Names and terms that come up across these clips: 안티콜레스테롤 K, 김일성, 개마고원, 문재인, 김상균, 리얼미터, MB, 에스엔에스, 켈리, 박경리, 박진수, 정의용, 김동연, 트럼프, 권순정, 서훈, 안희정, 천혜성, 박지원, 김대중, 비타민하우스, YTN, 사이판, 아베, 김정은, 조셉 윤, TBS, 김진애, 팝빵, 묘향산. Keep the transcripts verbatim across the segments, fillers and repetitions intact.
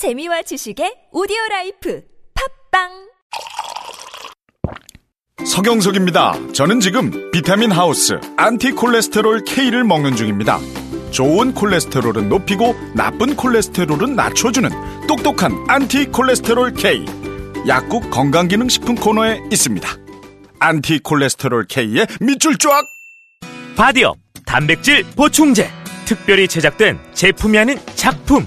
재미와 지식의 오디오라이프 팝빵 서경석입니다. 저는 지금 비타민하우스 안티콜레스테롤 K를 먹는 중입니다. 좋은 콜레스테롤은 높이고 나쁜 콜레스테롤은 낮춰주는 똑똑한 안티콜레스테롤 K, 약국 건강기능식품 코너에 있습니다. 안티콜레스테롤 K의 밑줄 쫙! 바디업 단백질 보충제, 특별히 제작된 제품이 아닌 작품,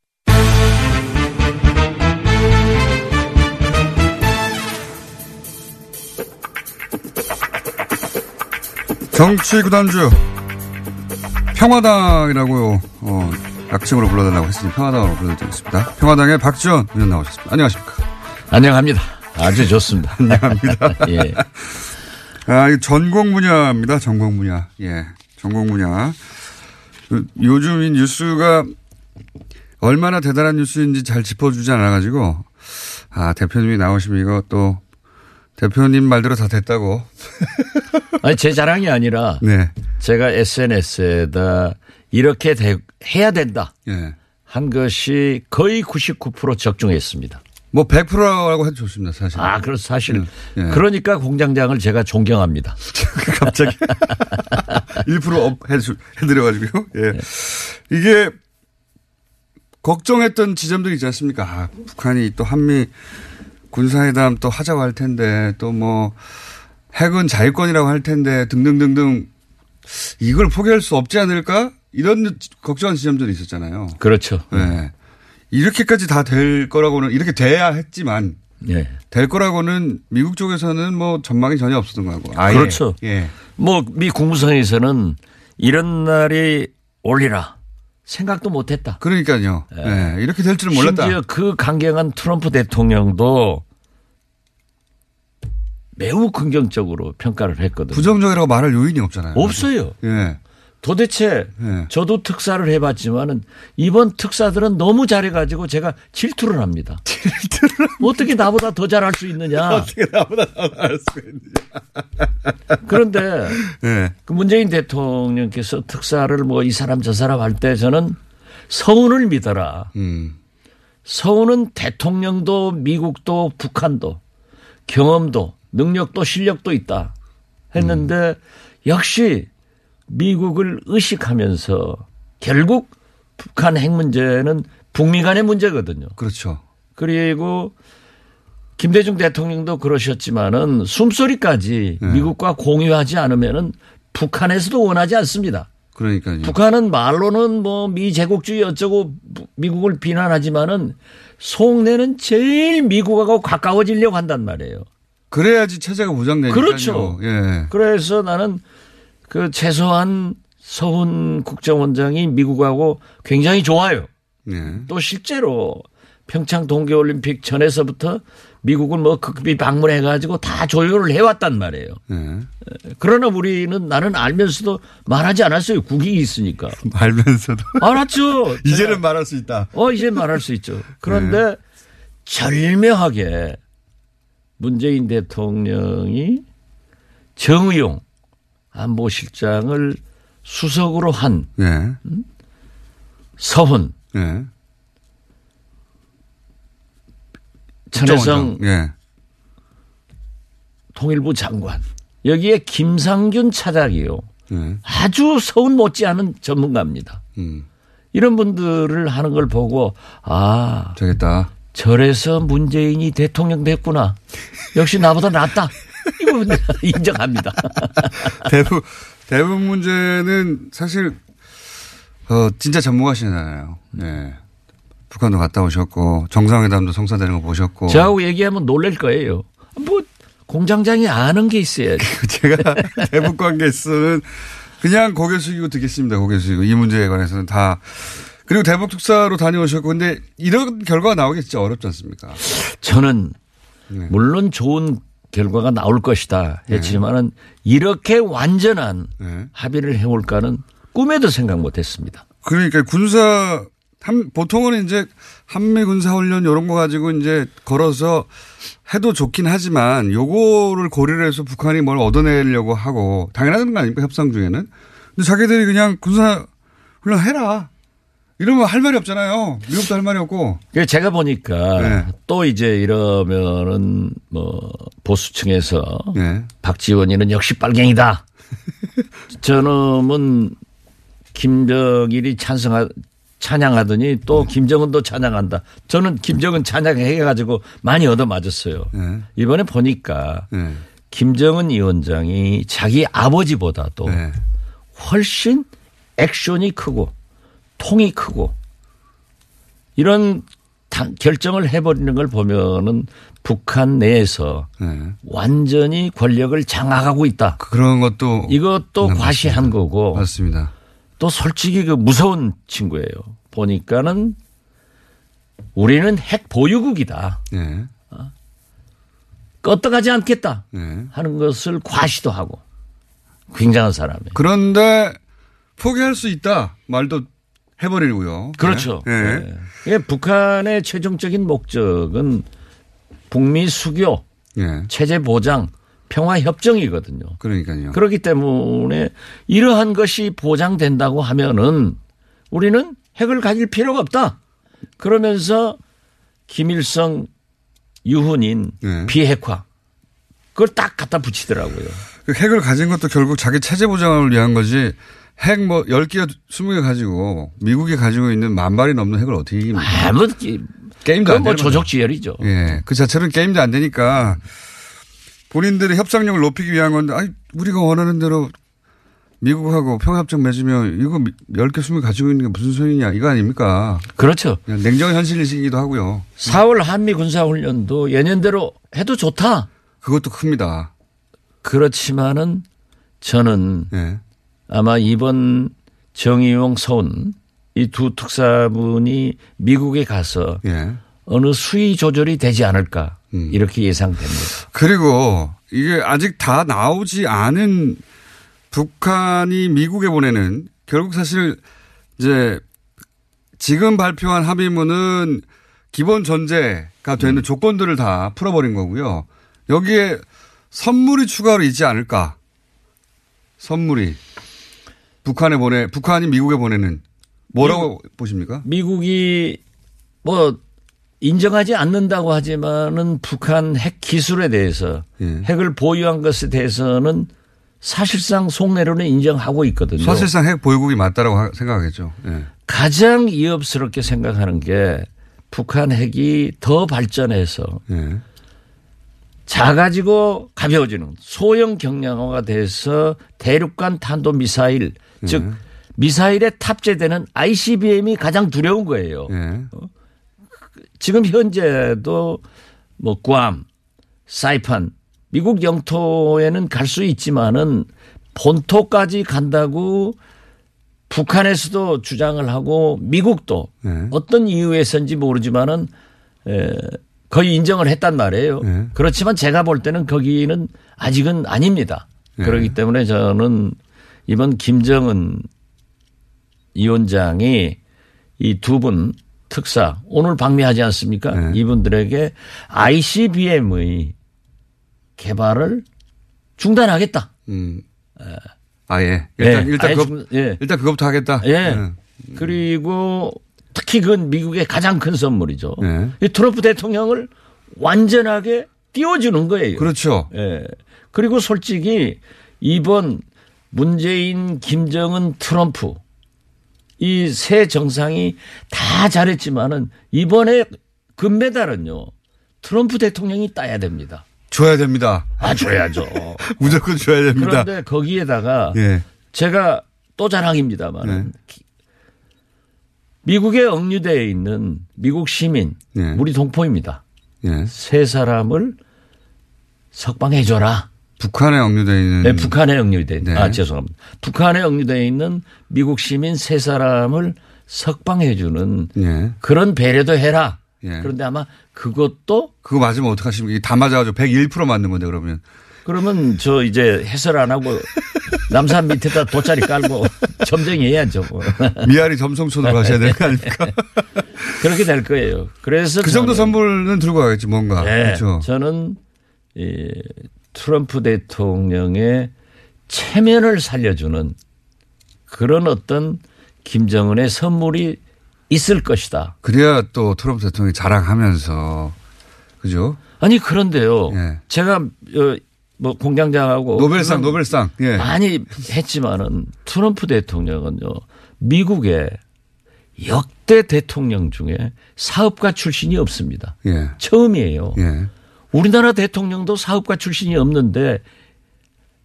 정치 구단주 평화당이라고 어, 약칭으로 불러달라고 했으니 평화당으로 불러드리겠습니다. 평화당의 박지원 의원 나오셨습니다. 안녕하십니까? 안녕합니다. 아주 좋습니다. 안녕합니다. 예. 아, 이 전공 분야입니다. 전공 분야. 예, 전공 분야. 요즘 이 뉴스가 얼마나 대단한 뉴스인지 잘 짚어주지 않아가지고 아 대표님이 나오시면 이거 또. 대표님 말대로 다 됐다고. 아니, 제 자랑이 아니라 네. 제가 에스엔에스에다 이렇게 대, 해야 된다 네. 한 것이 거의 구십구 퍼센트 적중했습니다. 뭐 백 퍼센트라고 해도 좋습니다, 사실. 아, 그래서 사실. 네. 그러니까 공장장을 제가 존경합니다. 갑자기 일 퍼센트 업 해드려가지고요. 예. 네. 이게 걱정했던 지점들이 있지 않습니까? 아, 북한이 또 한미 군사회담 또 하자고 할 텐데 또 뭐 핵은 자유권이라고 할 텐데 등등등등 이걸 포기할 수 없지 않을까 이런 걱정한 지점들이 있었잖아요. 그렇죠. 네. 이렇게까지 다 될 거라고는 이렇게 돼야 했지만 예. 될 거라고는 미국 쪽에서는 뭐 전망이 전혀 없었던 거고. 아, 그렇죠. 예. 뭐 미 국무성에서는 이런 날이 올리라. 생각도 못했다. 그러니까요. 네. 네. 이렇게 될 줄은 몰랐다. 심지어 그 강경한 트럼프 대통령도 매우 긍정적으로 평가를 했거든요. 부정적이라고 말할 요인이 없잖아요. 없어요. 네. 도대체 네. 저도 특사를 해봤지만은 이번 특사들은 너무 잘해가지고 제가 질투를 합니다. 질투를 어떻게 나보다 더 잘할 수 있느냐. 어떻게 나보다 더 잘할 수 있느냐. 그런데 네. 그 문재인 대통령께서 특사를 뭐 이 사람 저 사람 할 때 저는 서훈을 믿어라. 음. 서훈은 대통령도 미국도 북한도 경험도 능력도 실력도 있다 했는데 음. 역시 미국을 의식하면서 결국 북한 핵 문제는 북미 간의 문제거든요. 그렇죠. 그리고 김대중 대통령도 그러셨지만은 숨소리까지 네. 미국과 공유하지 않으면은 북한에서도 원하지 않습니다. 그러니까요. 북한은 말로는 뭐 미 제국주의 어쩌고 미국을 비난하지만은 속내는 제일 미국하고 가까워지려고 한단 말이에요. 그래야지 체제가 보장되니까요. 그렇죠. 예. 그래서 나는 그 최소한 서훈 국정원장이 미국하고 굉장히 좋아요. 네. 또 실제로 평창 동계올림픽 전에서부터 미국은 뭐 극비 방문해가지고 다 조율을 해왔단 말이에요. 네. 그러나 우리는 나는 알면서도 말하지 않았어요. 국익이 있으니까. 알면서도. 알았죠. 이제는 말할 수 있다. 어, 이제는 말할 수 있죠. 그런데 네. 절묘하게 문재인 대통령이 정의용 안보실장을 수석으로 한 네. 서훈, 네. 천혜성 네. 통일부 장관, 여기에 김상균 차장이요. 네. 아주 서훈 못지않은 전문가입니다. 음. 이런 분들을 하는 걸 보고 아 되겠다. 저래서 문재인이 대통령 됐구나. 역시 나보다 낫다. 이 부분 인정합니다. 대북, 대북 문제는 사실, 어, 진짜 전문가시잖아요. 네. 북한도 갔다 오셨고, 정상회담도 성사되는 거 보셨고. 저하고 얘기하면 놀랄 거예요. 뭐, 공장장이 아는 게 있어야지. 제가 대북 관계에서는 그냥 고개 숙이고 듣겠습니다. 고개 숙이고. 이 문제에 관해서는 다. 그리고 대북 특사로 다녀오셨고, 근데 이런 결과가 나오기 진짜 어렵지 않습니까? 저는 네. 물론 좋은 결과가 나올 것이다 했지만은 네. 이렇게 완전한 네. 합의를 해올까는 꿈에도 생각 못했습니다. 그러니까 군사 한, 보통은 이제 한미 군사훈련 이런 거 가지고 이제 걸어서 해도 좋긴 하지만 요거를 고려를 해서 북한이 뭘 얻어내려고 하고 당연하다는 거 아닙니까? 협상 중에는. 근데 자기들이 그냥 군사훈련 해라. 이러면 할 말이 없잖아요. 미국도 할 말이 없고. 제가 보니까 네. 또 이제 이러면은 뭐 보수층에서 네. 박지원이는 역시 빨갱이다. 저놈은 김정일이 찬성하 찬양하더니 또 네. 김정은도 찬양한다. 저는 김정은 찬양해 가지고 많이 얻어맞았어요. 네. 이번에 보니까 네. 김정은 위원장이 자기 아버지보다도 네. 훨씬 액션이 크고 통이 크고 이런 결정을 해버리는 걸 보면은 북한 내에서 네. 완전히 권력을 장악하고 있다. 그런 것도 이것도 네, 과시한 맞습니다. 거고. 맞습니다. 또 솔직히 그 무서운 친구예요. 보니까는 우리는 핵 보유국이다. 네. 어? 껐다가지 않겠다 네. 하는 것을 과시도 하고 굉장한 사람이에요. 그런데 포기할 수 있다 말도 해버리고요. 그렇죠. 네. 네. 네. 네. 북한의 최종적인 목적은 북미 수교, 네. 체제 보장, 평화협정이거든요. 그러니까요. 그렇기 때문에 이러한 것이 보장된다고 하면은 우리는 핵을 가질 필요가 없다. 그러면서 김일성 유훈인 네. 비핵화 그걸 딱 갖다 붙이더라고요. 핵을 가진 것도 결국 자기 체제 보장을 위한 거지 핵 뭐 열 개가 스무 개 가지고 미국이 가지고 있는 만 발이 넘는 핵을 어떻게 이깁니까? 아무 게임도 안 되는 뭐 조적지열이죠. 예, 그 자체로는 게임도 안 되니까 본인들의 협상력을 높이기 위한 건데, 아니, 우리가 원하는 대로 미국하고 평화협정 맺으면 이거 열 개, 스무 개 가지고 있는 게 무슨 소용이냐, 이거 아닙니까? 그렇죠. 냉정한 현실이시기도 하고요. 사월 한미 군사훈련도 예년대로 해도 좋다. 그것도 큽니다. 그렇지만은 저는 네. 아마 이번 정의용 서훈 이 두 특사분이 미국에 가서 네. 어느 수위 조절이 되지 않을까. 이렇게 예상됩니다. 그리고 이게 아직 다 나오지 않은 북한이 미국에 보내는 결국 사실 이제 지금 발표한 합의문은 기본 전제가 되는 음. 조건들을 다 풀어버린 거고요. 여기에 선물이 추가로 있지 않을까. 선물이. 북한에 보내, 북한이 미국에 보내는 뭐라고 미국, 보십니까? 미국이 뭐 인정하지 않는다고 하지만은 북한 핵 기술에 대해서 예. 핵을 보유한 것에 대해서는 사실상 속내로는 인정하고 있거든요. 사실상 핵 보유국이 맞다라고 생각하겠죠. 예. 가장 이엽스럽게 생각하는 게 북한 핵이 더 발전해서 예. 작아지고 가벼워지는 소형 경량화가 돼서 대륙간 탄도미사일 예. 즉 미사일에 탑재되는 아이씨비엠이 가장 두려운 거예요. 예. 지금 현재도 뭐 괌, 사이판, 미국 영토에는 갈 수 있지만은 본토까지 간다고 북한에서도 주장을 하고 미국도 네. 어떤 이유에서인지 모르지만은 거의 인정을 했단 말이에요. 네. 그렇지만 제가 볼 때는 거기는 아직은 아닙니다. 네. 그렇기 때문에 저는 이번 김정은 위원장이 이 두 분 특사 오늘 방미하지 않습니까? 네. 이분들에게 아이씨비엠의 개발을 중단하겠다. 음. 아예 일단 네. 일단 아예 그것, 예. 일단 그것부터 하겠다. 예. 네. 그리고 특히 그건 미국의 가장 큰 선물이죠. 네. 이 트럼프 대통령을 완전하게 띄워주는 거예요. 그렇죠. 예. 그리고 솔직히 이번 문재인, 김정은, 트럼프 이 세 정상이 다 잘했지만은 이번에 금메달은요. 트럼프 대통령이 따야 됩니다. 줘야 됩니다. 아, 줘야죠. 무조건 줘야 됩니다. 그런데 거기에다가 예. 제가 또 자랑입니다만 예. 미국의 억류대에 있는 미국 시민 예. 우리 동포입니다. 예. 세 사람을 석방해 줘라. 북한에 억류되어 있는. 네, 북한에 억류되어 있는. 네. 아, 죄송합니다. 북한에 억류되어 있는 미국 시민 세 사람을 석방해 주는 네. 그런 배려도 해라. 네. 그런데 아마 그것도. 그거 맞으면 어떡하십니까? 다 맞아가지고 백일 퍼센트 맞는 건데 그러면. 그러면 저 이제 해설 안 하고 남산 밑에다 돗자리 깔고 점쟁이해야죠. 미아리 점성촌으로 가셔야 될 거 아닙니까? 그렇게 될 거예요. 그래서. 그 정도 선물은 들고 가겠지 뭔가. 네. 그렇죠. 저는. 예. 트럼프 대통령의 체면을 살려주는 그런 어떤 김정은의 선물이 있을 것이다. 그래야 또 트럼프 대통령이 자랑하면서 그죠? 아니 그런데요. 예. 제가 뭐 공장장하고 노벨상 노벨상 예. 많이 했지만은 트럼프 대통령은요 미국의 역대 대통령 중에 사업가 출신이 없습니다. 예. 처음이에요. 예. 우리나라 대통령도 사업가 출신이 없는데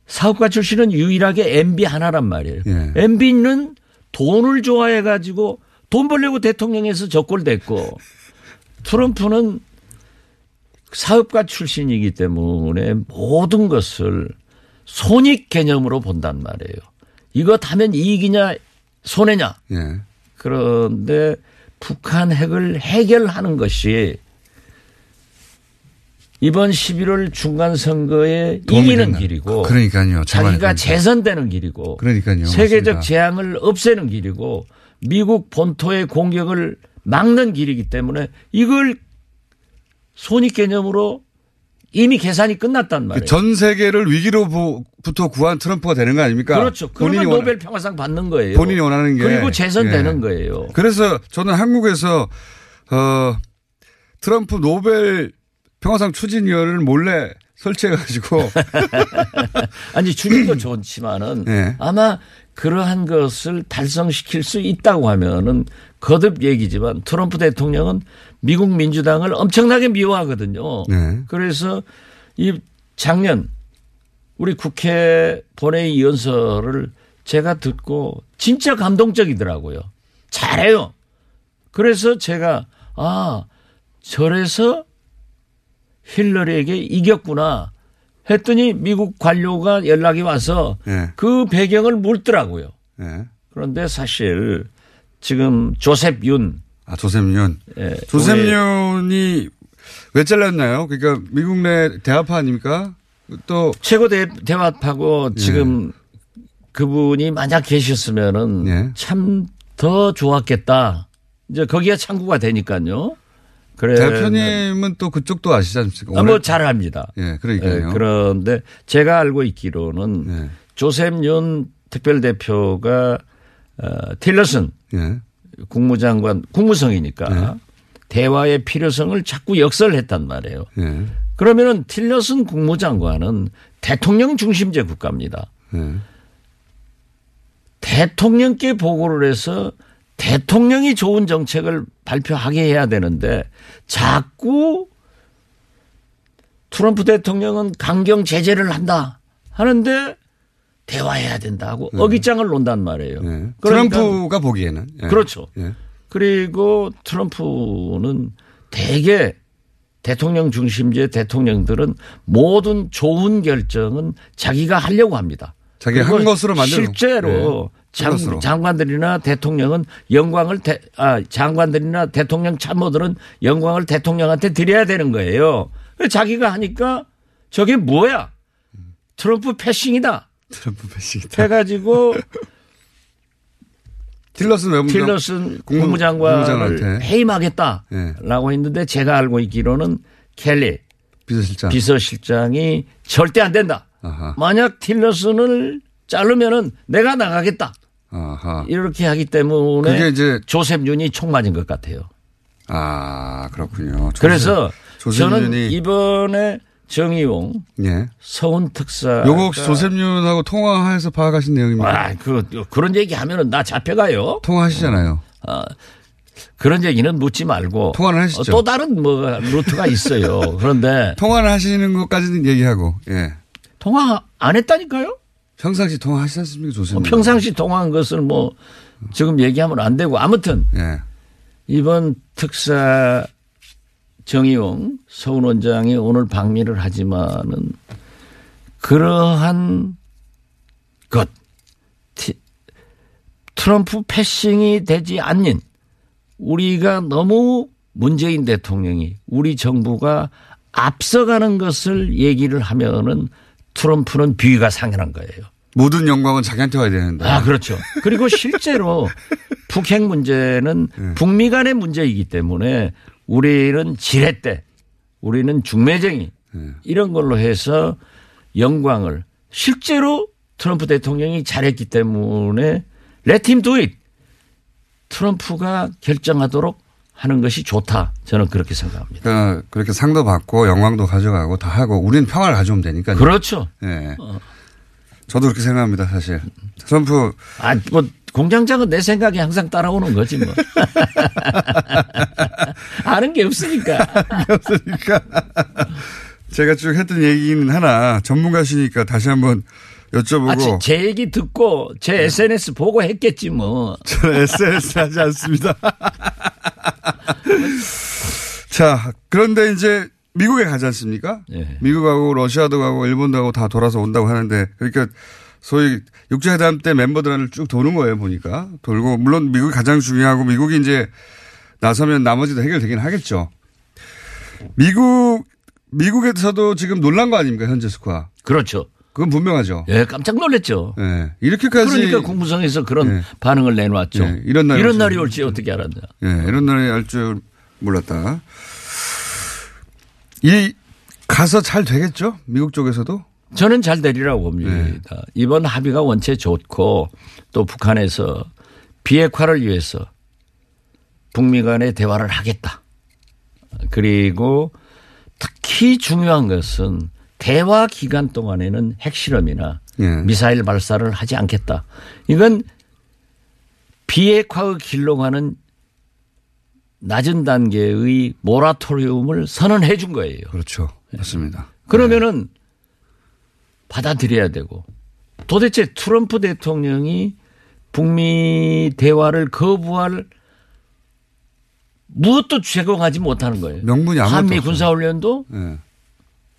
사업가 출신은 유일하게 엠비 하나란 말이에요. 예. 엠비는 돈을 좋아해 가지고 돈 벌려고 대통령에서 적골됐고 트럼프는 사업가 출신이기 때문에 모든 것을 손익 개념으로 본단 말이에요. 이것 하면 이익이냐 손해냐. 예. 그런데 북한 핵을 해결하는 것이 이번 십일월 중간 선거에 이기는 된다. 길이고 그러니까요. 자기가 재선되는 길이고 그러니까요. 세계적 맞습니다. 재앙을 없애는 길이고 미국 본토의 공격을 막는 길이기 때문에 이걸 손익 개념으로 이미 계산이 끝났단 말이에요. 전 세계를 위기로부터 구한 트럼프가 되는 거 아닙니까? 그렇죠. 그러면 노벨 평화상 받는 거예요. 본인이 원하는 게. 그리고 재선되는 예. 거예요. 그래서 저는 한국에서 어, 트럼프 노벨 평화상 추진위원회를 몰래 설치해가지고. 아니, 추진도 좋지만은 네. 아마 그러한 것을 달성시킬 수 있다고 하면은 거듭 얘기지만 트럼프 대통령은 미국 민주당을 엄청나게 미워하거든요. 네. 그래서 이 작년 우리 국회 본회의 연설을 제가 듣고 진짜 감동적이더라고요. 잘해요. 그래서 제가 아, 저래서 힐러리에게 이겼구나 했더니 미국 관료가 연락이 와서 네. 그 배경을 묻더라고요. 네. 그런데 사실 지금 조셉 윤. 아, 조셉 윤. 네. 조셉 윤이 왜 잘렸나요? 그러니까 미국 내 대화파 아닙니까? 또. 최고 대, 대화파고 지금 네. 그분이 만약 계셨으면은 네. 참 더 좋았겠다. 이제 거기에 창구가 되니까요. 그래. 대표님은 또 그쪽도 아시지 않습니까? 아, 뭐 잘 압니다. 예, 그러니까요. 예, 그런데 제가 알고 있기로는 예. 조셉 윤 특별대표가 어, 틸러슨 예. 국무장관 국무성이니까 예. 대화의 필요성을 자꾸 역설했단 말이에요. 예. 그러면은 틸러슨 국무장관은 대통령 중심제 국가입니다. 예. 대통령께 보고를 해서 대통령이 좋은 정책을 발표하게 해야 되는데 자꾸 트럼프 대통령은 강경 제재를 한다 하는데 대화해야 된다고 네. 어깃장을 논단 말이에요. 네. 그러니까 트럼프가 보기에는. 네. 그렇죠. 네. 그리고 트럼프는 대개 대통령 중심제 대통령들은 모든 좋은 결정은 자기가 하려고 합니다. 자기가 한 것으로 만들고. 실제로. 네. 장, 장관들이나 대통령은 영광을 대, 아, 장관들이나 대통령 참모들은 영광을 대통령한테 드려야 되는 거예요. 자기가 하니까 저게 뭐야? 트럼프 패싱이다. 트럼프 패싱이다. 해가지고 틸러슨 외무장, 틸러슨 국무장관을 해임하겠다라고 네. 했는데 제가 알고 있기로는 켈리 비서실장. 비서실장이 절대 안 된다. 아하. 만약 틸러슨을 자르면은 내가 나가겠다. 아하. 이렇게 하기 때문에 그게 이제 조셉 윤이 총 맞은 것 같아요. 아 그렇군요. 조셉, 그래서 조셉 저는 윤이. 이번에 정의용 예. 서훈 특사 요거 혹시 조셉 윤하고 통화해서 파악하신 내용입니까? 아, 그, 그런 얘기하면은 나 잡혀가요. 통화하시잖아요. 어, 어, 그런 얘기는 묻지 말고 통화를 하시죠. 또 다른 뭐 루트가 있어요. 그런데 통화를 하시는 것까지는 얘기하고. 예. 통화 안 했다니까요? 평상시 통화하셨습니까? 좋습니다. 평상시 통화한 것은 뭐 지금 얘기하면 안 되고 아무튼 예. 이번 특사 정의용 서훈 원장이 오늘 방미를 하지만은 그러한 것 트럼프 패싱이 되지 않는 우리가 너무 문재인 대통령이 우리 정부가 앞서가는 것을 얘기를 하면은 트럼프는 비위가 상연한 거예요. 모든 영광은 자기한테 와야 되는데. 아, 그렇죠. 그리고 실제로 북핵 문제는 네. 북미 간의 문제이기 때문에 우리는 지렛대, 우리는 중매쟁이 네. 이런 걸로 해서 영광을 실제로 트럼프 대통령이 잘했기 때문에 Let him do it. 트럼프가 결정하도록 하는 것이 좋다. 저는 그렇게 생각합니다. 그러니까 그렇게 상도 받고 영광도 가져가고 다 하고 우리는 평화를 가져오면 되니까요. 그렇죠. 예. 어. 저도 그렇게 생각합니다. 사실. 트럼프. 아, 뭐 공장장은 내 생각이 항상 따라오는 거지 뭐. 아는 게 없으니까. 아는 게 없으니까. 제가 쭉 했던 얘기는 하나 전문가시니까 다시 한번 여쭤보고. 아, 제, 제 얘기 듣고 제 네. 에스엔에스 보고 했겠지 뭐. 저 에스엔에스 하지 않습니다. 자, 그런데 이제 미국에 가지 않습니까? 네. 미국하고 러시아도 가고 일본도 가고 다 돌아서 온다고 하는데 그러니까 소위 육자회담 때 멤버들을 쭉 도는 거예요 보니까. 돌고 물론 미국이 가장 중요하고 미국이 이제 나서면 나머지도 해결되긴 하겠죠. 미국, 미국에서도 지금 놀란 거 아닙니까 현재 스코어. 그렇죠. 그건 분명하죠. 예, 깜짝 놀랐죠. 예, 이렇게까지. 그러니까 국무성에서 그런 예. 반응을 내놓았죠. 예, 이런 날이, 이런 날이 올지 어떻게 알았냐. 예, 이런 날이 올 줄 몰랐다. 이 가서 잘 되겠죠? 미국 쪽에서도? 저는 잘 되리라고 봅니다. 예. 이번 합의가 원체 좋고 또 북한에서 비핵화를 위해서 북미 간의 대화를 하겠다. 그리고 특히 중요한 것은 대화 기간 동안에는 핵실험이나 예. 미사일 발사를 하지 않겠다. 이건 비핵화의 길로 가는 낮은 단계의 모라토리움을 선언해 준 거예요. 그렇죠. 맞습니다. 그러면은 네. 받아들여야 되고 도대체 트럼프 대통령이 북미 대화를 거부할 무엇도 제공하지 못하는 거예요. 명분이 아무것도 한미 군사훈련도 네.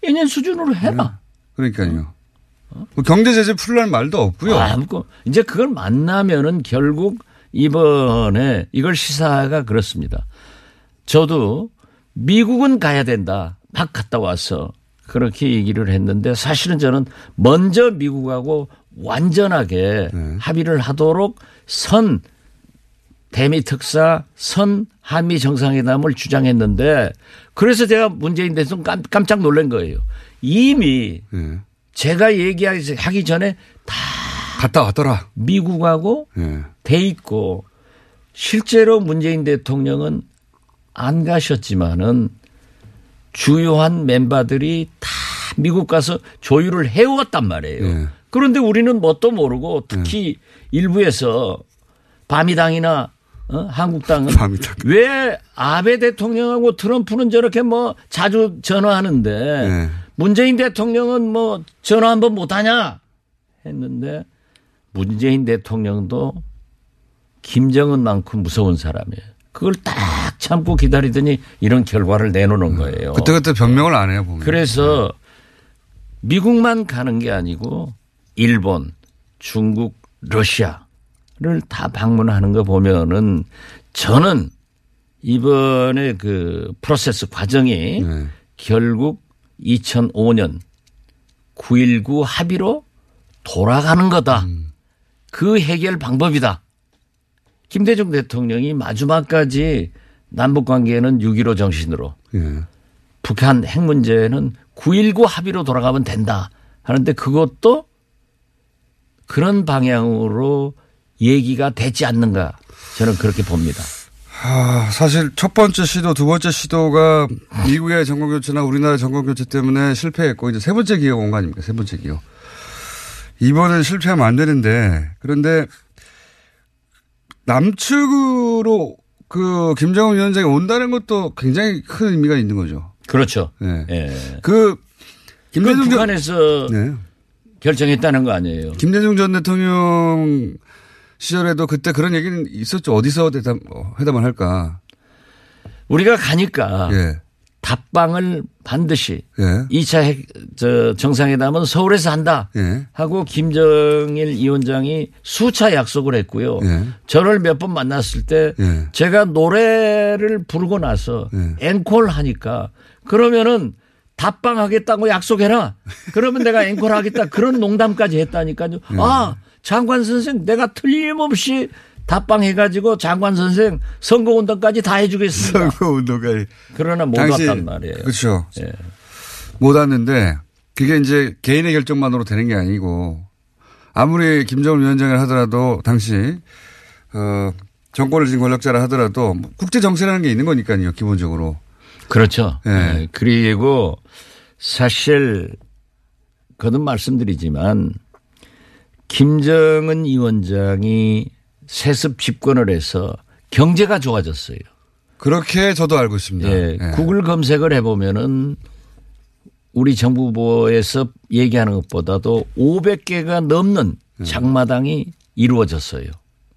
일 년 수준으로 해라. 그러니까요. 어? 경제 제재 풀라는 말도 없고요. 아, 이제 그걸 만나면은 결국 이번에 이걸 시사가 그렇습니다. 저도 미국은 가야 된다. 막 갔다 와서 그렇게 얘기를 했는데 사실은 저는 먼저 미국하고 완전하게 네. 합의를 하도록 선 대미 특사 선 한미 정상회담을 주장했는데 그래서 제가 문재인 대통령 깜짝 놀란 거예요. 이미 예. 제가 얘기하기 전에 다 갔다 왔더라. 미국하고 예. 돼 있고 실제로 문재인 대통령은 안 가셨지만은 주요한 멤버들이 다 미국 가서 조율을 해왔단 말이에요. 예. 그런데 우리는 뭣도 모르고 특히 예. 일부에서 바미당이나 어? 한국당은 밤이다. 왜 아베 대통령하고 트럼프는 저렇게 뭐 자주 전화하는데 네. 문재인 대통령은 뭐 전화 한 번 못하냐 했는데 문재인 대통령도 김정은만큼 무서운 사람이에요. 그걸 딱 참고 기다리더니 이런 결과를 내놓는 거예요. 그때그때 변명을 안 해요. 보면. 그래서 미국만 가는 게 아니고 일본, 중국, 러시아. 를 다 방문하는 거 보면은 저는 이번에 그 프로세스 과정이 네. 결국 이천오 년 구일구 합의로 돌아가는 거다. 음. 그 해결 방법이다. 김대중 대통령이 마지막까지 남북관계는 육일오 정신으로 네. 북한 핵 문제는 구일구 합의로 돌아가면 된다 하는데 그것도 그런 방향으로 얘기가 되지 않는가 저는 그렇게 봅니다. 아, 사실 첫 번째 시도 두 번째 시도가 미국의 정권교체나 우리나라의 정권교체 때문에 실패했고 이제 세 번째 기회가 온 거 아닙니까? 세 번째 기회. 이번엔 실패하면 안 되는데 그런데 남측으로 그 김정은 위원장이 온다는 것도 굉장히 큰 의미가 있는 거죠. 그렇죠. 네. 네. 그 김대중 그 북한에서 네. 결정했다는 거 아니에요. 김대중 전 대통령 시절에도 그때 그런 얘기는 있었죠. 어디서 대담, 회담을 할까. 우리가 가니까 예. 답방을 반드시 예. 이 차 핵, 저 정상회담은 서울에서 한다 예. 하고 김정일 위원장이 수차 약속을 했고요. 예. 저를 몇 번 만났을 때 예. 제가 노래를 부르고 나서 예. 앵콜 하니까 그러면은 답방하겠다고 약속해라. 그러면 내가 앵콜하겠다. 그런 농담까지 했다니까요. 예. 아 장관 선생 내가 틀림없이 답방해가지고 장관 선생 선거운동까지 다 해주겠습니다. 선거운동까지. 그러나 못 왔단 말이에요. 그렇죠. 예. 못 왔는데 그게 이제 개인의 결정만으로 되는 게 아니고 아무리 김정은 위원장을 하더라도 당시 어, 정권을 쥔 권력자라 하더라도 국제 정세라는 게 있는 거니까요. 기본적으로. 그렇죠. 예. 예. 그리고 사실 거듭 말씀드리지만 김정은 위원장이 세습 집권을 해서 경제가 좋아졌어요. 그렇게 저도 알고 있습니다. 예, 예. 구글 검색을 해보면은 우리 정부에서 얘기하는 것보다도 오백 개가 넘는 장마당이 예. 이루어졌어요.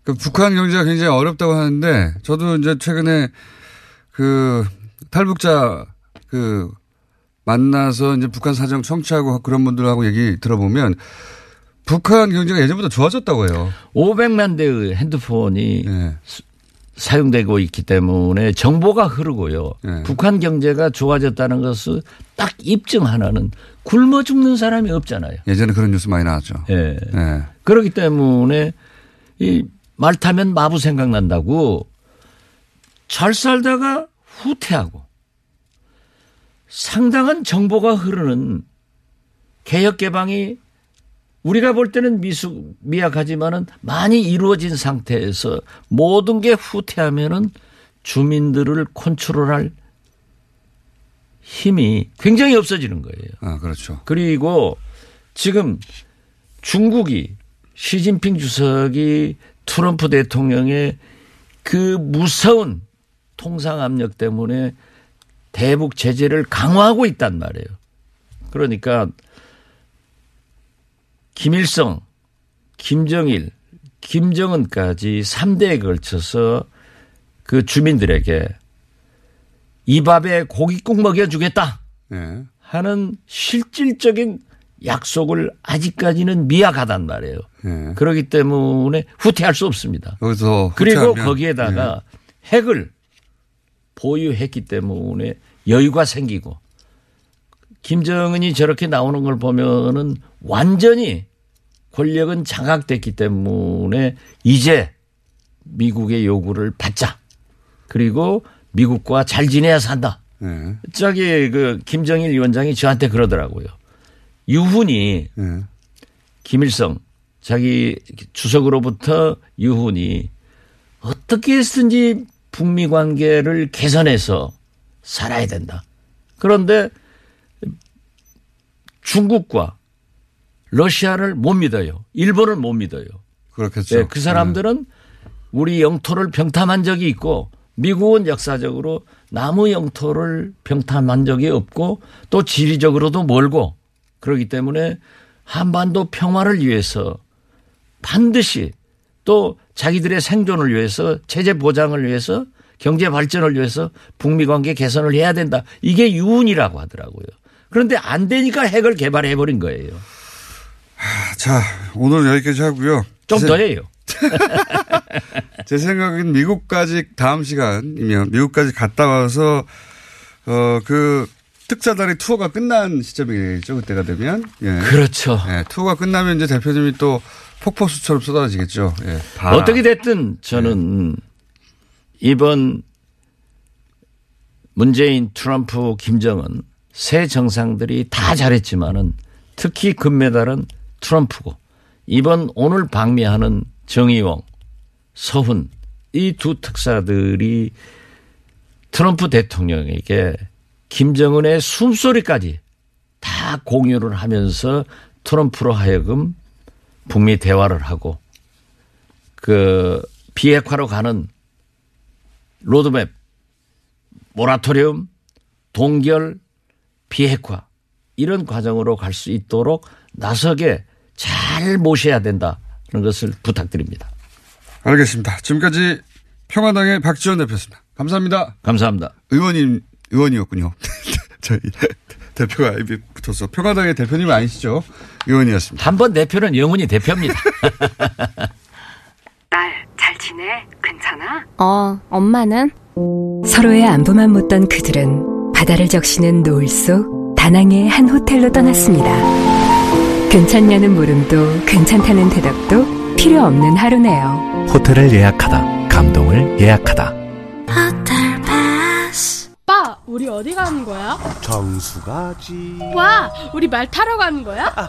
그 북한 경제가 굉장히 어렵다고 하는데 저도 이제 최근에 그 탈북자 그 만나서 이제 북한 사정 청취하고 그런 분들하고 얘기 들어보면 북한 경제가 예전보다 좋아졌다고 해요. 오백만 대의 핸드폰이 네. 사용되고 있기 때문에 정보가 흐르고요. 네. 북한 경제가 좋아졌다는 것을 딱 입증하는 굶어 죽는 사람이 없잖아요. 예전에 그런 뉴스 많이 나왔죠. 네. 네. 그렇기 때문에 이 말 타면 마부 생각난다고 잘 살다가 후퇴하고 상당한 정보가 흐르는 개혁개방이 우리가 볼 때는 미숙, 미약하지만은 많이 이루어진 상태에서 모든 게 후퇴하면은 주민들을 컨트롤할 힘이 굉장히 없어지는 거예요. 아, 그렇죠. 그리고 지금 중국이 시진핑 주석이 트럼프 대통령의 그 무서운 통상 압력 때문에 대북 제재를 강화하고 있단 말이에요. 그러니까 김일성, 김정일, 김정은까지 삼 대에 걸쳐서 그 주민들에게 이 밥에 고깃국 먹여주겠다 네. 하는 실질적인 약속을 아직까지는 미약하단 말이에요. 네. 그렇기 때문에 후퇴할 수 없습니다. 여기서 그리고 거기에다가 네. 핵을 보유했기 때문에 여유가 생기고 김정은이 저렇게 나오는 걸 보면은 완전히 권력은 장악됐기 때문에 이제 미국의 요구를 받자. 그리고 미국과 잘 지내야 산다. 네. 저기 그 김정일 위원장이 저한테 그러더라고요. 유훈이 네. 김일성 자기 주석으로부터 유훈이 어떻게 했든지 북미 관계를 개선해서 살아야 된다. 그런데 중국과 러시아를 못 믿어요. 일본을 못 믿어요. 그렇겠죠. 네, 그 사람들은 네. 우리 영토를 병탐한 적이 있고 미국은 역사적으로 남의 영토를 병탐한 적이 없고 또 지리적으로도 멀고 그렇기 때문에 한반도 평화를 위해서 반드시 또 자기들의 생존을 위해서 체제 보장을 위해서 경제 발전을 위해서 북미 관계 개선을 해야 된다. 이게 유운이라고 하더라고요. 그런데 안 되니까 핵을 개발해버린 거예요. 자, 오늘 여기까지 하고요. 좀 제, 더해요. 제 생각엔 미국까지 다음 시간이면 미국까지 갔다 와서 어, 그 특사단의 투어가 끝난 시점이겠죠. 그때가 되면. 예. 그렇죠. 예, 투어가 끝나면 이제 대표님이 또 폭포수처럼 쏟아지겠죠. 예, 어떻게 됐든 저는 예. 이번 문재인, 트럼프, 김정은 세 정상들이 다 잘했지만은 특히 금메달은 트럼프고 이번 오늘 방미하는 정의용, 서훈 이 두 특사들이 트럼프 대통령에게 김정은의 숨소리까지 다 공유를 하면서 트럼프로 하여금 북미 대화를 하고 그 비핵화로 가는 로드맵, 모라토리움, 동결, 비핵화 이런 과정으로 갈 수 있도록 나서게 잘 모셔야 된다는 것을 부탁드립니다. 알겠습니다. 지금까지 평화당의 박지원 대표였습니다. 감사합니다. 감사합니다. 의원님, 의원이었군요. 저희 대표가 입에 붙어서. 평화당의 대표님은 아니시죠? 의원이었습니다. 한 번 대표는 영원히 대표입니다. 딸, 잘 지내? 괜찮아? 어, 엄마는? 서로의 안부만 묻던 그들은 바다를 적시는 노을 속 다낭의 한 호텔로 떠났습니다. 괜찮냐는 물음도 괜찮다는 대답도 필요 없는 하루네요. 호텔을 예약하다. 감동을 예약하다. 호텔 패스. 오빠, 우리 어디 가는 거야? 정수 가지. 와, 우리 말 타러 가는 거야? 아,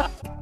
진짜.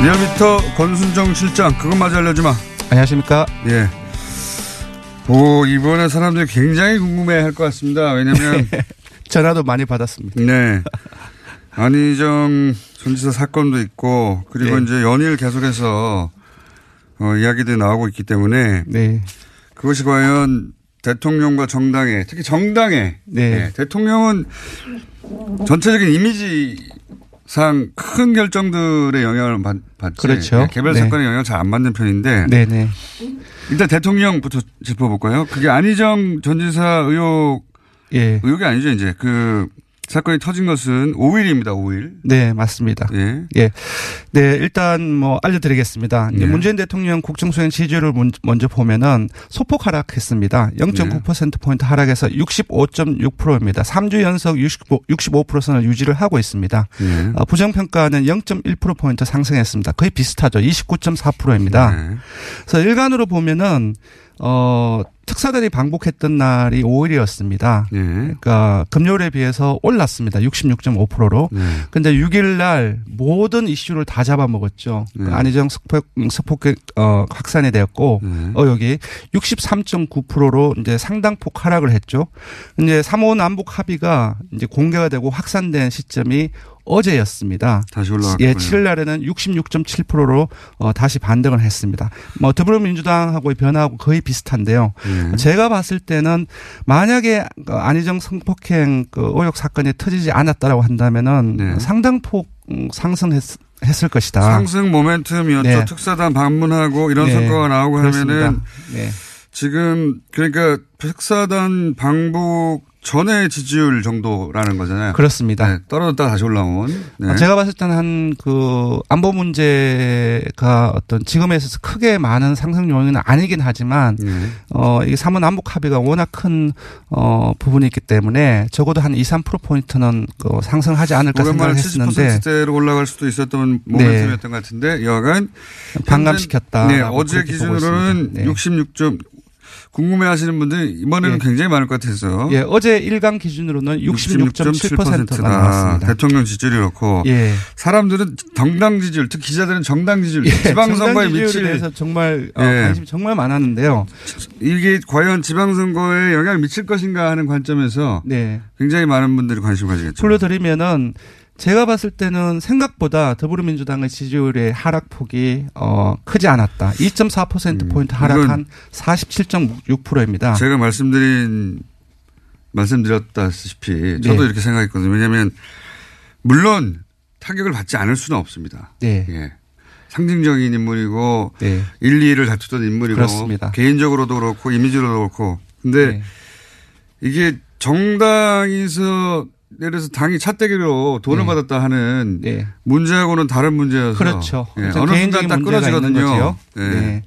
리얼미터 권순정 실장, 그것마저 알려주마. 안녕하십니까. 예. 오, 이번에 사람들이 굉장히 궁금해할 것 같습니다. 왜냐면 전화도 많이 받았습니다. 네. 안희정 전 지사 사건도 있고, 그리고 네. 이제 연일 계속해서 어, 이야기들이 나오고 있기 때문에 네. 그것이 과연 대통령과 정당에, 특히 정당에 네. 네. 대통령은 전체적인 이미지상 큰 결정들의 영향을 받, 받지. 그렇죠. 네. 개별 사건의 네. 영향을 잘 안 받는 편인데 네. 네. 일단 대통령부터 짚어볼까요? 그게 안희정 전 지사 의혹. 예. 의혹이 아니죠, 이제. 그, 사건이 터진 것은 오일입니다, 오일. 네, 맞습니다. 예. 예. 네, 일단 뭐, 알려드리겠습니다. 예. 문재인 대통령 국정수행 지지율을 먼저 보면은 소폭 하락했습니다. 영 점 구 퍼센트포인트 예. 하락해서 육십오 점 육 퍼센트입니다. 삼 주 연속 육십오 퍼센트선을 유지를 하고 있습니다. 예. 부정평가는 영 점 일 퍼센트포인트 상승했습니다. 거의 비슷하죠. 이십구 점 사 퍼센트입니다. 예. 그래서 일간으로 보면은, 어, 특사들이 방북했던 날이 오일이었습니다. 예. 그러니까 금요일에 비해서 올랐습니다. 육십육 점 오 퍼센트로. 예. 근데 육 일 날 모든 이슈를 다 잡아먹었죠. 예. 그 안희정 스폭, 스폭 어, 확산이 되었고, 예. 어, 여기 육십삼 점 구 퍼센트로 이제 상당폭 하락을 했죠. 이제 삼 호 남북 합의가 이제 공개가 되고 확산된 시점이 어제였습니다. 다시 올라갔군요. 예, 칠 일 날에는 육십육 점 칠 퍼센트로 어, 다시 반등을 했습니다. 뭐 더불어민주당하고의 변화하고 거의 비슷한데요. 예. 제가 봤을 때는 만약에 안희정 성폭행 그 의혹 사건이 터지지 않았다라고 한다면은 예. 상당폭 상승했을 것이다. 상승 모멘텀이었죠. 네. 특사단 방문하고 이런 네. 성과가 나오고 그렇습니다. 하면은 네. 지금 그러니까 특사단 방북 전의 지지율 정도라는 거잖아요. 그렇습니다. 네, 떨어졌다 다시 올라온. 네. 제가 봤을 때는 한 그 안보 문제가 어떤 지금에 있어서 크게 많은 상승 요인은 아니긴 하지만 네. 어, 이 삼 원 남북 합의가 워낙 큰 어, 부분이 있기 때문에 적어도 한 이, 삼 퍼센트포인트는 그 상승하지 않을까 생각했었는데. 오랜만에 칠십 퍼센트대로 올라갈 수도 있었던 모멘텀이었던 것 네. 같은데 여간. 반감시켰다. 네, 어제 기준으로는 네. 66점. 궁금해하시는 분들이 이번에는 예. 굉장히 많을 것 같아서. 예, 어제 일강 기준으로는 육십육 점 칠 퍼센트가 나왔습니다. 대통령 지지율이 그렇고 예. 사람들은 정당 지지율, 특히 기자들은 정당 지지율, 예. 지방선거에 미칠 대해서 정말 어, 예. 관심이 정말 많았는데요. 이게 과연 지방선거에 영향을 미칠 것인가 하는 관점에서 네. 굉장히 많은 분들이 관심을 가지겠죠. 풀려드리면은. 제가 봤을 때는 생각보다 더불어민주당의 지지율의 하락폭이 어, 크지 않았다. 이 점 사 퍼센트포인트 하락한 사십칠 점 육 퍼센트입니다. 제가 말씀드린, 말씀드렸다시피 저도 네. 이렇게 생각했거든요. 왜냐하면 물론 타격을 받지 않을 수는 없습니다. 네. 예. 상징적인 인물이고 네. 일, 이를 다투던 인물이고 그렇습니다. 개인적으로도 그렇고 이미지로도 그렇고. 근데 네. 이게 정당에서 예를 들어서 당이 찻대기로 돈을 네. 받았다 하는 네. 문제하고는 다른 문제여서 그렇죠. 예. 어느 순간 딱 끊어지거든요. 네. 네.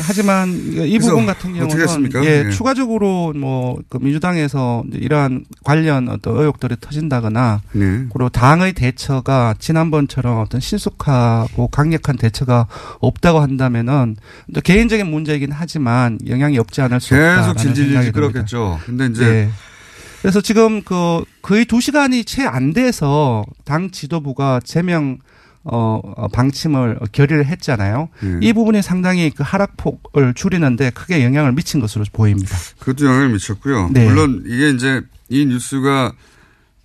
하지만 이 부분 같은 경우는 예, 예. 추가적으로 뭐 민주당에서 이러한 관련 어떤 의혹들이 터진다거나 네. 그리고 당의 대처가 지난번처럼 어떤 신속하고 강력한 대처가 없다고 한다면은 개인적인 문제이긴 하지만 영향이 없지 않을 수 없다. 계속 질질 끌었겠죠. 근데 이제. 네. 그래서 지금 그 거의 두 시간이 채 안 돼서 당 지도부가 제명 어 방침을 결의를 했잖아요. 네. 이 부분이 상당히 그 하락폭을 줄이는데 크게 영향을 미친 것으로 보입니다. 그것도 영향을 미쳤고요. 네. 물론 이게 이제 이 뉴스가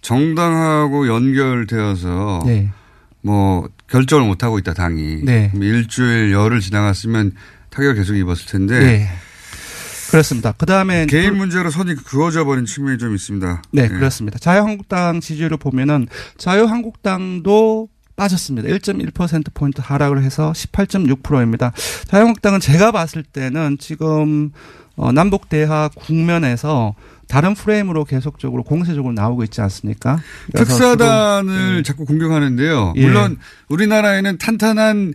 정당하고 연결되어서 네. 뭐 결정을 못 하고 있다 당이 네. 일주일 열흘 지나갔으면 타격을 계속 입었을 텐데. 네. 그렇습니다. 그다음에 개인 문제로 선이 그어져 버린 측면이 좀 있습니다. 네, 네. 그렇습니다. 자유한국당 지지율을 보면은 자유한국당도 빠졌습니다. 일 점 일 퍼센트포인트 하락을 해서 십팔 점 육 퍼센트입니다. 자유한국당은 제가 봤을 때는 지금 어, 남북대화 국면에서 다른 프레임으로 계속적으로 공세적으로 나오고 있지 않습니까? 특사단을 네. 자꾸 공격하는데요. 예. 물론 우리나라에는 탄탄한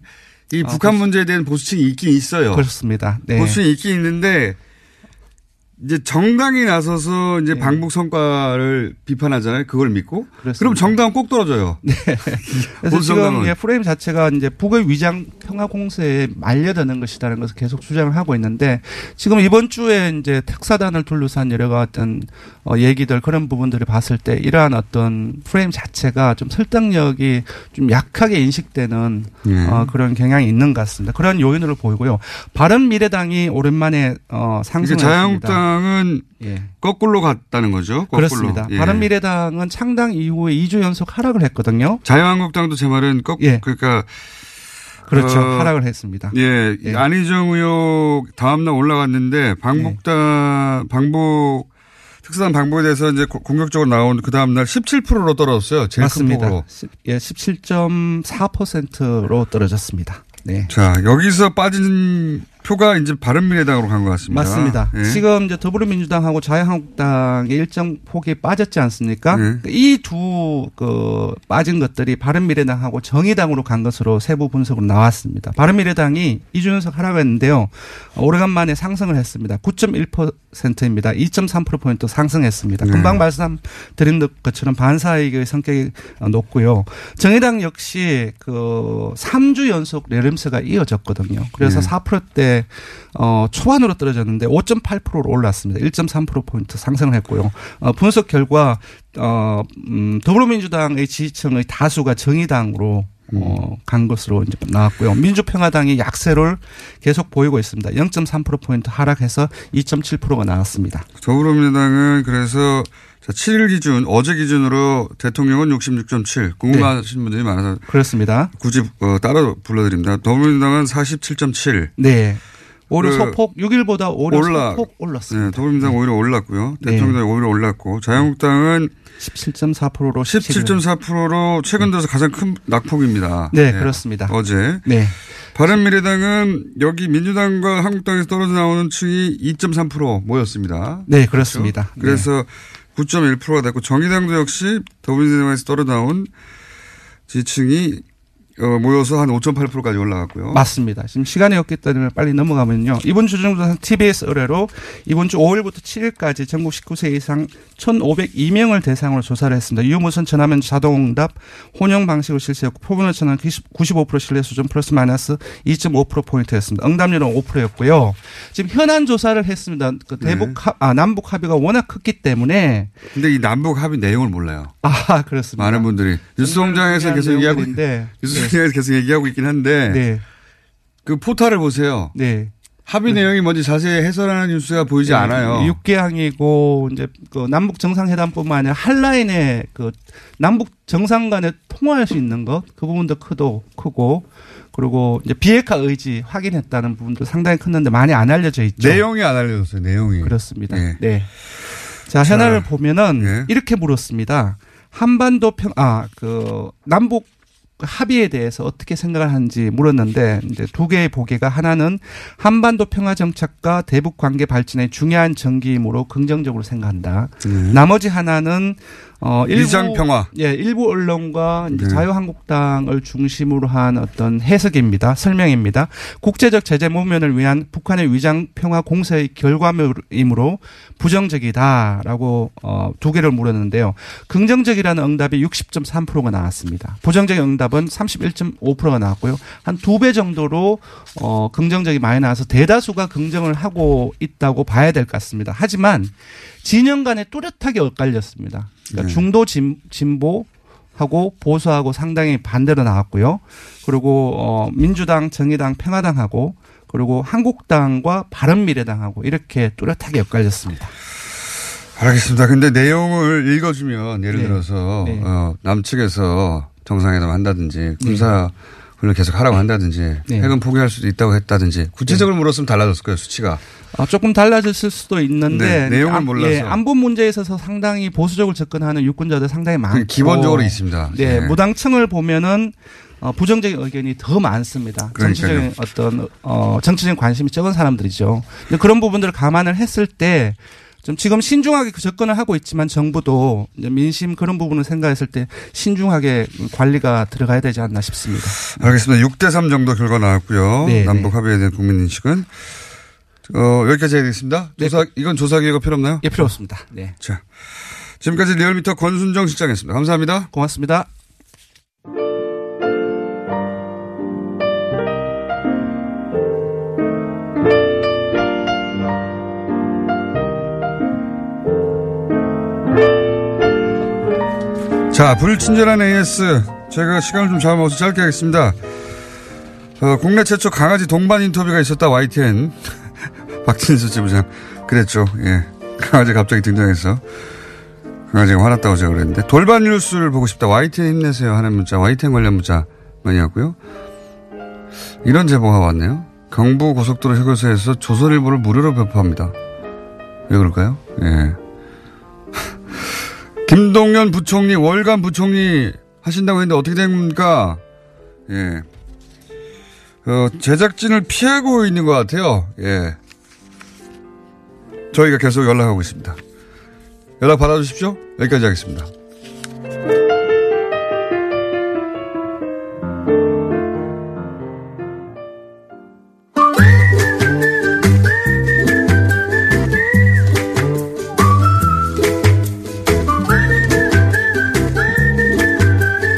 이 아, 북한 그렇습니다. 문제에 대한 보수층이 있긴 있어요. 그렇습니다. 네. 보수층이 있긴 있는데 이제 정당이 나서서 이제 네. 방북 성과를 비판하잖아요. 그걸 믿고. 그렇습니다. 그럼 정당은 꼭 떨어져요. 네. 그래서 지금 예, 프레임 자체가 이제 북의 위장 평화 공세에 말려드는 것이라는 것을 계속 주장을 하고 있는데 지금 이번 주에 이제 특사단을 둘러싼 여러 어떤 어, 얘기들 그런 부분들을 봤을 때 이러한 어떤 프레임 자체가 좀 설득력이 좀 약하게 인식되는 네. 어, 그런 경향이 있는 것 같습니다. 그런 요인으로 보이고요. 바른미래당이 오랜만에 어, 상승했습니다. 은 예. 거꾸로 갔다는 거죠. 거꾸로. 그렇습니다. 예. 바른미래당은 창당 이후에 이 주 연속 하락을 했거든요. 자유한국당도 제 말은 거꾸로. 예. 그러니까 그렇죠. 어, 하락을 했습니다. 예. 예. 안희정 의혹 다음 날 올라갔는데 방북당 예. 방북 특수한 방법에 대해서 이제 공격적으로 나온 그 다음날 십칠 퍼센트로 떨어졌어요. 제일 맞습니다. 큰 폭으로. 예, 십칠 점 사 퍼센트로 떨어졌습니다. 네. 자, 여기서 빠진 표가 이제 바른미래당으로 간 것 같습니다. 맞습니다. 예. 지금 이제 더불어민주당하고 자유한국당의 일정 폭이 빠졌지 않습니까? 예. 이 두 그 빠진 것들이 바른미래당하고 정의당으로 간 것으로 세부 분석으로 나왔습니다. 바른미래당이 이 주 연속 하락했는데요. 오래간만에 상승을 했습니다. 구 점 일 퍼센트입니다. 이 점 삼 퍼센트포인트 상승했습니다. 예. 금방 말씀드린 것처럼 반사이익의 성격이 높고요. 정의당 역시 그 삼 주 연속 내림세가 이어졌거든요. 그래서 예. 사 퍼센트대 어, 초반으로 떨어졌는데 오 점 팔 퍼센트로 올랐습니다. 일 점 삼 퍼센트포인트 상승을 했고요. 어, 분석 결과 어, 음, 더불어민주당의 지지층의 다수가 정의당으로 어, 간 것으로 이제 나왔고요. 민주평화당이 약세를 계속 보이고 있습니다. 영 점 삼 퍼센트포인트 하락해서 이 점 칠 퍼센트가 나왔습니다. 더불어민주당은 그래서 자, 칠 일 기준 어제 기준으로 대통령은 육십육 점 칠. 궁금하신 네. 분들이 많아서 그렇습니다. 굳이 어, 따로 불러드립니다. 더불어민주당은 사십칠 점 칠. 네. 오히려 그 소폭 육 일보다 오히려 올라, 소폭 올랐습니다. 네, 더불어민주당 네. 오히려 올랐고요. 대통령당 네. 오히려 올랐고 자유한국당은 십칠 점 사 퍼센트로 십칠 점 사 퍼센트로 최근 들어서 가장 큰 낙폭입니다. 네, 네. 그렇습니다. 어제. 네. 바른미래당은 여기 민주당과 한국당에서 떨어져 나오는 층이 이 점 삼 퍼센트 모였습니다. 네, 그렇습니다. 그렇죠? 그래서 네. 구 점 일 퍼센트가 됐고 정의당도 역시 더불어민주당에서 떨어져 나온 지층이 어, 모여서 한 오 점 팔 퍼센트까지 올라갔고요. 맞습니다. 지금 시간이 없기 때문에 빨리 넘어가면요. 이번 주 정도는 티비에스 의뢰로 이번 주 오일부터 칠일까지 전국 십구 세 이상 천오백이 명을 대상으로 조사를 했습니다. 유무선 전화면 자동응답 혼용 방식을 실시했고 표본을 전환 구십오 퍼센트 신뢰 수준 플러스 마이너스 이 점 오 퍼센트포인트였습니다. 응답률은 오 퍼센트였고요. 지금 현안 조사를 했습니다. 그 대북 네. 합, 아, 남북 합의가 워낙 컸기 때문에. 근데 이 남북 합의 내용을 몰라요. 아, 그렇습니다. 많은 분들이. 뉴스 공장에서 계속 얘기하고 있는데. 뉴스 계속 얘기하고 있긴 한데 네. 그 포탈을 보세요. 네. 합의 네. 내용이 뭔지 자세히 해설하는 뉴스가 보이지 네. 않아요. 육 개항이고 이제 그 남북 정상회담뿐만 아니라 한라인에 그 남북 정상 간에 통화할 수 있는 것 그 부분도 크도 크고 그리고 이제 비핵화 의지 확인했다는 부분도 상당히 컸는데 많이 안 알려져 있죠. 내용이 안 알려졌어요. 내용이 그렇습니다. 네. 네. 자 현안을 보면은 네. 이렇게 물었습니다. 한반도 평 아 그 남북 합의에 대해서 어떻게 생각을 하는지 물었는데 이제 두 개의 보기가 하나는 한반도 평화 정착과 대북 관계 발전의 중요한 전기이므로 긍정적으로 생각한다. 네. 나머지 하나는 어 일부 평화. 예, 일부 언론과 이제 네. 자유한국당을 중심으로 한 어떤 해석입니다. 설명입니다. 국제적 제재 모면을 위한 북한의 위장 평화 공세의 결과물이므로 부정적이다라고 어 두 개를 물었는데요. 긍정적이라는 응답이 육십 점 삼 퍼센트가 나왔습니다. 부정적인 응답은 삼십일 점 오 퍼센트가 나왔고요. 한 두 배 정도로 어 긍정적이 많이 나와서 대다수가 긍정을 하고 있다고 봐야 될 것 같습니다. 하지만 진영 간에 뚜렷하게 엇갈렸습니다. 그러니까 네. 중도 진, 진보하고 보수하고 상당히 반대로 나왔고요. 그리고 어, 민주당, 정의당, 평화당하고 그리고 한국당과 바른미래당하고 이렇게 뚜렷하게 엇갈렸습니다. 알겠습니다. 근데 내용을 읽어주면 예를 네. 들어서 네. 어, 남측에서 정상회담 한다든지 군사 훈련 계속 하라고 한다든지 네. 핵은 포기할 수도 있다고 했다든지 구체적으로 네. 물었으면 달라졌을 거예요. 수치가. 아, 조금 달라졌을 수도 있는데 네, 내용은 아, 몰라서 예, 안보 문제에 있어서 상당히 보수적으로 접근하는 유권자들 상당히 많고 기본적으로 있습니다. 네, 네. 무당층을 보면은 어, 부정적인 의견이 더 많습니다. 정치적인 어떤 어, 정치적인 관심이 적은 사람들이죠. 근데 그런 부분들을 감안을 했을 때. 좀 지금 신중하게 접근을 하고 있지만 정부도 민심 그런 부분을 생각했을 때 신중하게 관리가 들어가야 되지 않나 싶습니다. 알겠습니다. 육 대 삼 정도 결과 나왔고요. 네네. 남북 합의에 대한 국민 인식은 어, 여기까지 하겠습니다. 네. 조사, 이건 조사 기회가 필요 없나요? 예, 필요 없습니다. 네. 자, 지금까지 리얼미터 권순정 실장이었습니다. 감사합니다. 고맙습니다. 자, 불친절한 에이에스. 제가 시간을 좀 잡아먹어서 짧게 하겠습니다. 어, 국내 최초 강아지 동반 인터뷰가 있었다. 와이티엔. 박진수 지부장. 그랬죠. 예. 강아지가 갑자기 등장해서. 강아지가 화났다고 제가 그랬는데. 돌반 뉴스를 보고 싶다. 와이티엔 힘내세요. 하는 문자. 와이티엔 관련 문자 많이었고요. 이런 제보가 왔네요. 경부 고속도로 휴게소에서 조선일보를 무료로 배포합니다. 왜 그럴까요? 예. 김동연 부총리 월간 부총리 하신다고 했는데 어떻게 됩니까? 예, 어, 제작진을 피하고 있는 것 같아요. 예, 저희가 계속 연락하고 있습니다. 연락 받아주십시오. 여기까지 하겠습니다.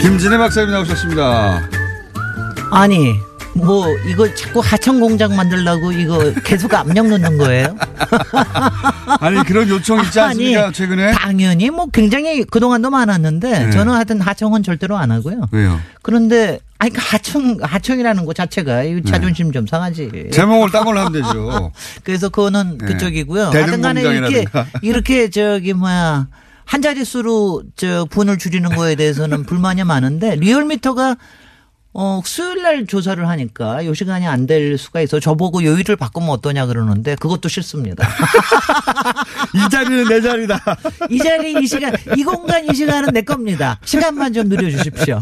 김진애 박사님 나오셨습니다. 아니 뭐 이거 자꾸 하천공장 만들려고 이거 계속 압력 넣는 거예요? 아니 그런 요청 있지 않습니까? 아니, 최근에 당연히 뭐 굉장히 그동안도 많았는데 네. 저는 하여튼 하청은 절대로 안 하고요. 왜요? 그런데 아니 하청 하청이라는 거 자체가 이 자존심 네. 좀 상하지. 제목을 딴걸 하면 되죠. 그래서 그거는 네. 그쪽이고요. 하여튼간에 이렇게 이렇게 저기 뭐야. 한 자릿수로 저 분을 줄이는 거에 대해서는 불만이 많은데 리얼미터가 어 수요일 날 조사를 하니까 요 시간이 안 될 수가 있어. 저보고 요일을 바꾸면 어떠냐 그러는데 그것도 싫습니다. 이 자리는 내 자리다. 이 자리 이 시간 이 공간 이 시간은 내 겁니다. 시간만 좀 늘려주십시오.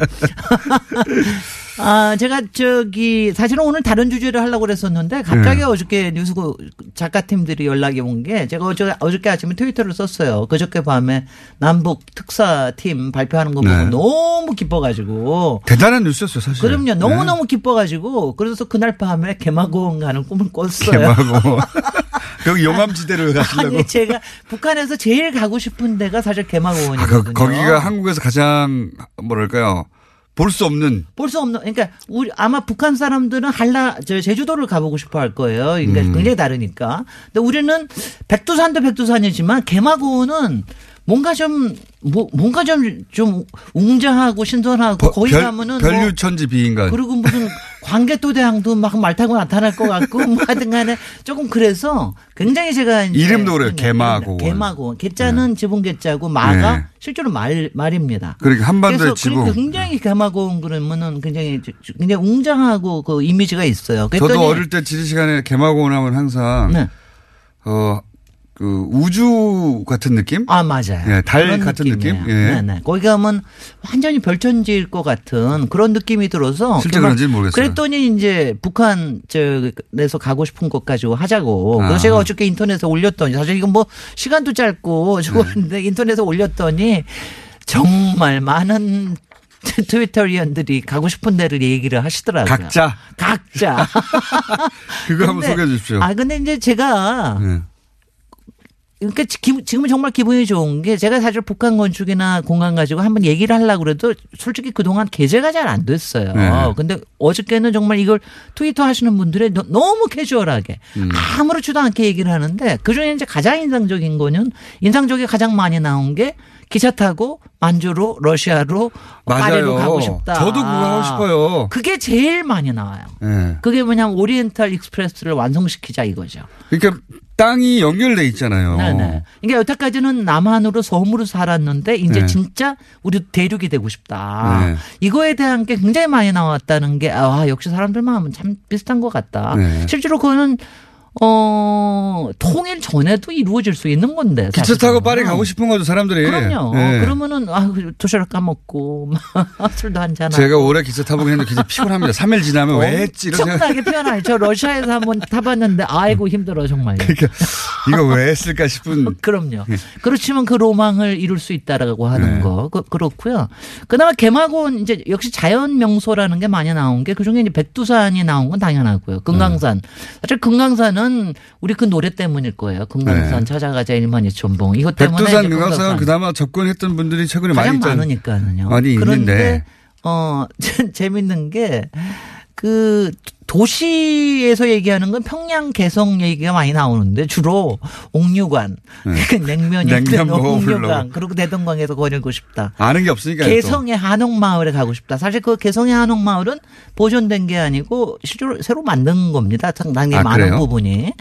아, 제가 저기 사실은 오늘 다른 주제를 하려고 그랬었는데 갑자기 네. 어저께 뉴스고 작가팀들이 연락이 온 게 제가 어저, 어저께 아침에 트위터를 썼어요. 그저께 밤에 남북 특사팀 발표하는 거 보고 네. 너무 기뻐가지고. 대단한 뉴스였어요 사실. 그럼요. 너무너무 네. 기뻐가지고 그래서 그날 밤에 개마고원 가는 꿈을 꿨어요. 개마고원. 여기 용암지대를 가시려고. 아니 제가 북한에서 제일 가고 싶은 데가 사실 개마고원이거든요. 아, 그, 거기가 한국에서 가장 뭐랄까요. 볼 수 없는. 볼 수 없는. 그러니까 우리 아마 북한 사람들은 한라 저 제주도를 가보고 싶어 할 거예요. 그러니까 음. 굉장히 다르니까. 근데 우리는 백두산도 백두산이지만 개마고원은 뭔가 좀 뭐 뭔가 좀 좀 웅장하고 신선하고 거기 가면은 별류천지 뭐 비인간. 그리고 무슨 광개토대왕도 막 말 타고 나타날 것 같고 뭐 하여튼간에 조금 그래서 굉장히 제가 이제 이름도 그래요. 개마고원. 개마고원. 개자는 네. 지붕 개자고 마가 네. 실제로 말 말입니다. 그러니까 한반도의 지붕. 그래서 굉장히 개마고원 그러면은 굉장히 굉장히 웅장하고 그 이미지가 있어요. 저도 어릴 때 지리 시간에 개마고원 하면 항상 네. 어. 그 우주 같은 느낌? 아 맞아요. 네, 달 같은 느낌이에요. 느낌? 예. 네네. 거기 가면 완전히 별천지일 것 같은 그런 느낌이 들어서 실제 그런지는 모르겠어요. 그랬더니 이제 북한 저에서 가고 싶은 곳 가지고 하자고. 아. 그래서 제가 어저께 인터넷에 올렸더니 사실 이건 뭐 시간도 짧고 저거 했는데 네. 인터넷에 올렸더니 정말 많은 트위터리언들이 가고 싶은 데를 얘기를 하시더라고요. 각자. 각자. 그거 근데, 한번 소개해 주십시오. 아 근데 이제 제가. 네. 그러니까 지금은 정말 기분이 좋은 게 제가 사실 북한 건축이나 공간 가지고 한번 얘기를 하려고 그래도 솔직히 그동안 게재가 잘 안 됐어요. 네. 근데 어저께는 정말 이걸 트위터 하시는 분들이 너무 캐주얼하게 음. 아무렇지도 않게 얘기를 하는데 그중에 이제 가장 인상적인 거는 인상적이 가장 많이 나온 게 기차 타고 만주로 러시아로 맞아요. 파리로 가고 싶다. 저도 그거 하고 싶어요. 그게 제일 많이 나와요. 네. 그게 뭐냐면 오리엔탈 익스프레스를 완성시키자 이거죠. 그러니까 땅이 연결돼 있잖아요. 네네. 그러니까 여태까지는 남한으로 섬으로 살았는데 이제 네. 진짜 우리 대륙이 되고 싶다. 네. 이거에 대한 게 굉장히 많이 나왔다는 게 아 역시 사람들 마음은 참 비슷한 것 같다. 네. 실제로 그거는 어, 통일 전에도 이루어질 수 있는 건데. 기차 사실은. 타고 파리 가고 싶은 거죠, 사람들이. 그럼요. 네. 그러면은, 아, 도시락 까먹고, 술도 한잔하고. 제가 올해 기차 타보긴 했는데 기차 피곤합니다. 삼 일 지나면 왜 했지? 이런 생각. 엄청나게 피곤해요. 저 러시아에서 한번 타봤는데, 아이고, 힘들어, 정말. 그러니까, 이거 왜 했을까 싶은. 그럼요. 그렇지만 그 로망을 이룰 수 있다라고 하는 네. 거. 그, 그렇고요. 그나마 개마고원, 이제, 역시 자연 명소라는 게 많이 나온 게, 그 중에 이제 백두산이 나온 건 당연하고요. 금강산. 음. 사실 금강산은 우리 그 노래 때문일 거예요. 금강산 네. 찾아가자 일만 이천 봉. 이것 때문에 백두산, 금강산은 그나마 접근했던 분들이 최근에 많이 있잖아요. 많으니까요. 많이 그런데 있는데. 어, 재밌는 게 그 도시에서 얘기하는 건 평양 개성 얘기가 많이 나오는데 주로 옥류관, 네. 냉면이 냉면 옥류관, 그리고 대동강에서 거닐고 싶다. 아는 게 없으니까. 개성의 한옥마을에 가고 싶다. 사실 그 개성의 한옥마을은 보존된 게 아니고 실제로 새로 만든 겁니다. 상당히 아, 많은 그래요? 부분이.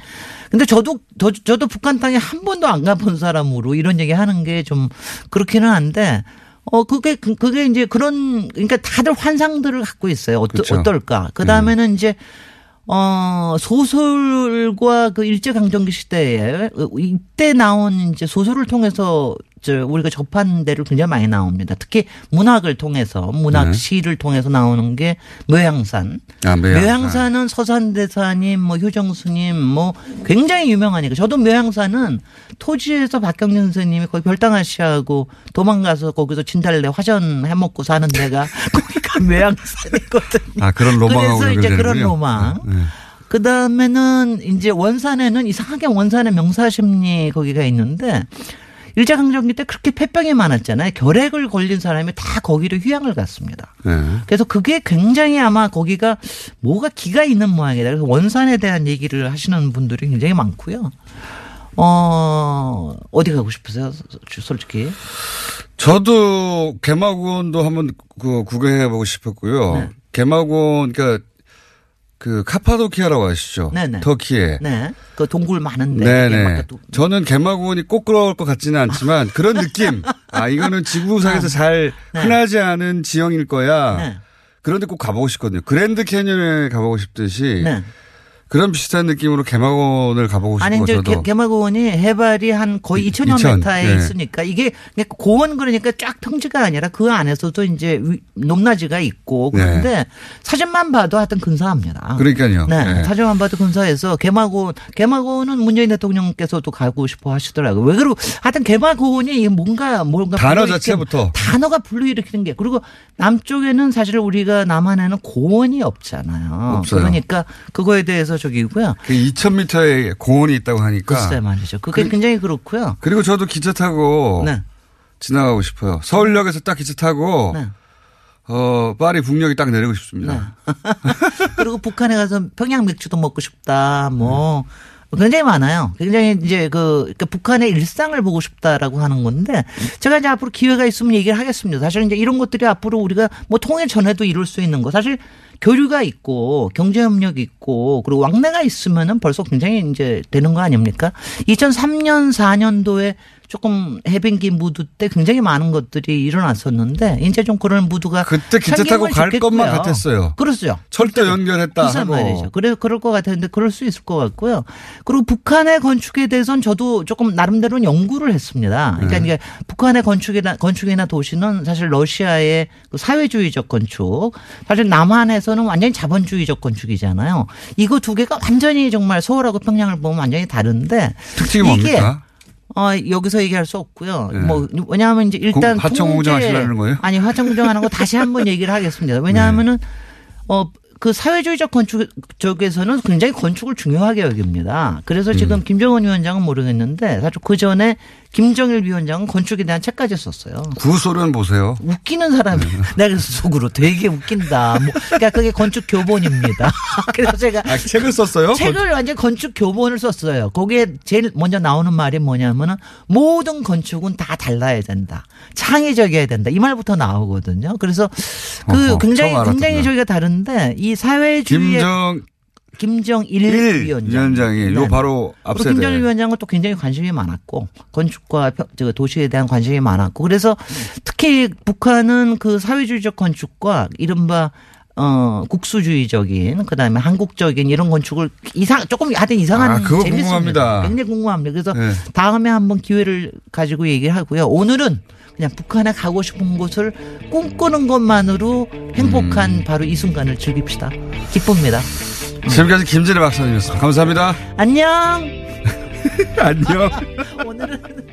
근데 저도 저, 저도 북한 땅에 한 번도 안 가본 사람으로 이런 얘기하는 게 좀 그렇기는 한데. 어 그게 그게 이제 그런 그러니까 다들 환상들을 갖고 있어요. 어떠, 어떨까? 그 다음에는 음. 이제 어 소설과 그 일제 강점기 시대에 이때 나온 이제 소설을 통해서 저 우리가 접한 데를 굉장히 많이 나옵니다. 특히 문학을 통해서 문학 네. 시를 통해서 나오는 게 묘향산. 아, 묘향. 묘향산은 서산대사님, 뭐 효정스님, 뭐 굉장히 유명하니까 저도 묘향산은 토지에서 박경리 선생님이 거의 별당아씨하고 도망가서 거기서 진달래 화전 해먹고 사는 데가 거기가 묘향산이거든요. 아 그런 로망하고 그래서 이제 그런 로망. 네. 그 다음에는 이제 원산에는 이상하게 원산의 명사심리 거기가 있는데. 일제강점기 때 그렇게 폐병이 많았잖아요. 결핵을 걸린 사람이 다 거기로 휴양을 갔습니다. 네. 그래서 그게 굉장히 아마 거기가 뭐가 기가 있는 모양이다. 그래서 원산에 대한 얘기를 하시는 분들이 굉장히 많고요. 어, 어디 가고 싶으세요? 솔직히. 저도 개마고원도 한번 그 구경해보고 싶었고요. 네. 개마고원 그러니까 그 카파도키아라고 아시죠? 네네. 터키에. 네. 그 동굴 많은데. 네네. 저는 개마고원이 꼭 끌어올 것 같지는 않지만 그런 느낌. 아 이거는 지구상에서 네. 잘 흔하지 않은 지형일 거야. 네. 그런데 꼭 가보고 싶거든요. 그랜드 캐니언에 가보고 싶듯이. 네. 그런 비슷한 느낌으로 개마고원을 가보고 싶어서. 아니, 이제 개, 개마고원이 해발이 한 거의 이천여 미터에 네. 있으니까 이게 고원 그러니까 쫙 평지가 아니라 그 안에서도 이제 높낮이가 있고 그런데 네. 사진만 봐도 하여튼 근사합니다. 그러니까요. 네. 네. 사진만 봐도 근사해서 개마고원, 개마고원은 문재인 대통령께서도 가고 싶어 하시더라고요. 왜 그러고 하여튼 개마고원이 뭔가 뭔가 단어 자체부터 단어가 불러일으키는 게 그리고 남쪽에는 사실 우리가 남한에는 고원이 없잖아요. 없어요. 그러니까 그거에 대해서 저기고요. 그 이천 미터의 공원이 있다고 하니까. 글쎄 말이죠. 그게 그, 굉장히 그렇고요. 그리고 저도 기차 타고 네. 지나가고 싶어요. 서울역에서 딱 기차 타고 네. 어 파리 북녘이 딱 내리고 싶습니다. 네. 그리고 북한에 가서 평양 맥주도 먹고 싶다. 뭐. 음. 굉장히 많아요. 굉장히 이제 그 그러니까 북한의 일상을 보고 싶다라고 하는 건데 제가 이제 앞으로 기회가 있으면 얘기를 하겠습니다. 사실 이제 이런 것들이 앞으로 우리가 뭐 통일 전에도 이룰 수 있는 거 사실 교류가 있고 경제협력이 있고 그리고 왕래가 있으면은 벌써 굉장히 이제 되는 거 아닙니까? 이천삼 년 사 년도에 조금 해빙기 무드 때 굉장히 많은 것들이 일어났었는데 이제 좀 그런 무드가 그때 기차 타고 갈 좋겠고요. 것만 같았어요. 그렇죠. 철도 연결했다 하고. 말이죠. 그래 그럴 것 같았는데 그럴 수 있을 것 같고요. 그리고 북한의 건축에 대해서는 저도 조금 나름대로는 연구를 했습니다. 그러니까 네. 이게 북한의 건축이나 건축이나 도시는 사실 러시아의 사회주의적 건축, 사실 남한에서는 완전히 자본주의적 건축이잖아요. 이거 두 개가 완전히 정말 서울하고 평양을 보면 완전히 다른데 특징이 뭡니까? 어, 여기서 얘기할 수 없고요. 네. 뭐, 왜냐하면 이제 일단. 고, 하청 공정 하시려는 거예요? 아니, 하청 공정하는 거 다시 한번 얘기를 하겠습니다. 왜냐하면은, 네. 어, 그 사회주의적 건축 쪽에서는 굉장히 건축을 중요하게 여깁니다. 그래서 지금 음. 김정은 위원장은 모르겠는데 사실 그 전에 김정일 위원장은 건축에 대한 책까지 썼어요. 구소련 보세요. 웃기는 사람이 네. 내가 속으로 되게 웃긴다. 뭐 그러니까 그게 건축 교본입니다. 그래서 제가 아, 책을 썼어요? 책을 완전 건축 교본을 썼어요. 거기에 제일 먼저 나오는 말이 뭐냐면은 모든 건축은 다 달라야 된다. 창의적이어야 된다. 이 말부터 나오거든요. 그래서 그 어허, 굉장히 굉장히 저희가 다른데 이 사회주의 김정 김정일 위원장. 위원장이 요 바로 앞서요. 김정일 위원장은 또 굉장히 관심이 많았고 건축과 도시에 대한 관심이 많았고 그래서 특히 북한은 그 사회주의적 건축과 이른바 어 국수주의적인 그다음에 한국적인 이런 건축을 이상 조금 하여튼 이상한 아, 그거 재밌습니다. 궁금합니다. 굉장히 궁금합니다. 그래서 네. 다음에 한번 기회를 가지고 얘기를 하고요. 오늘은 그냥 북한에 가고 싶은 곳을 꿈꾸는 것만으로 행복한 음. 바로 이 순간을 즐깁시다. 기쁩니다. 지금까지 김진애 박사님이었습니다. 감사합니다. 안녕. 안녕. 오늘은.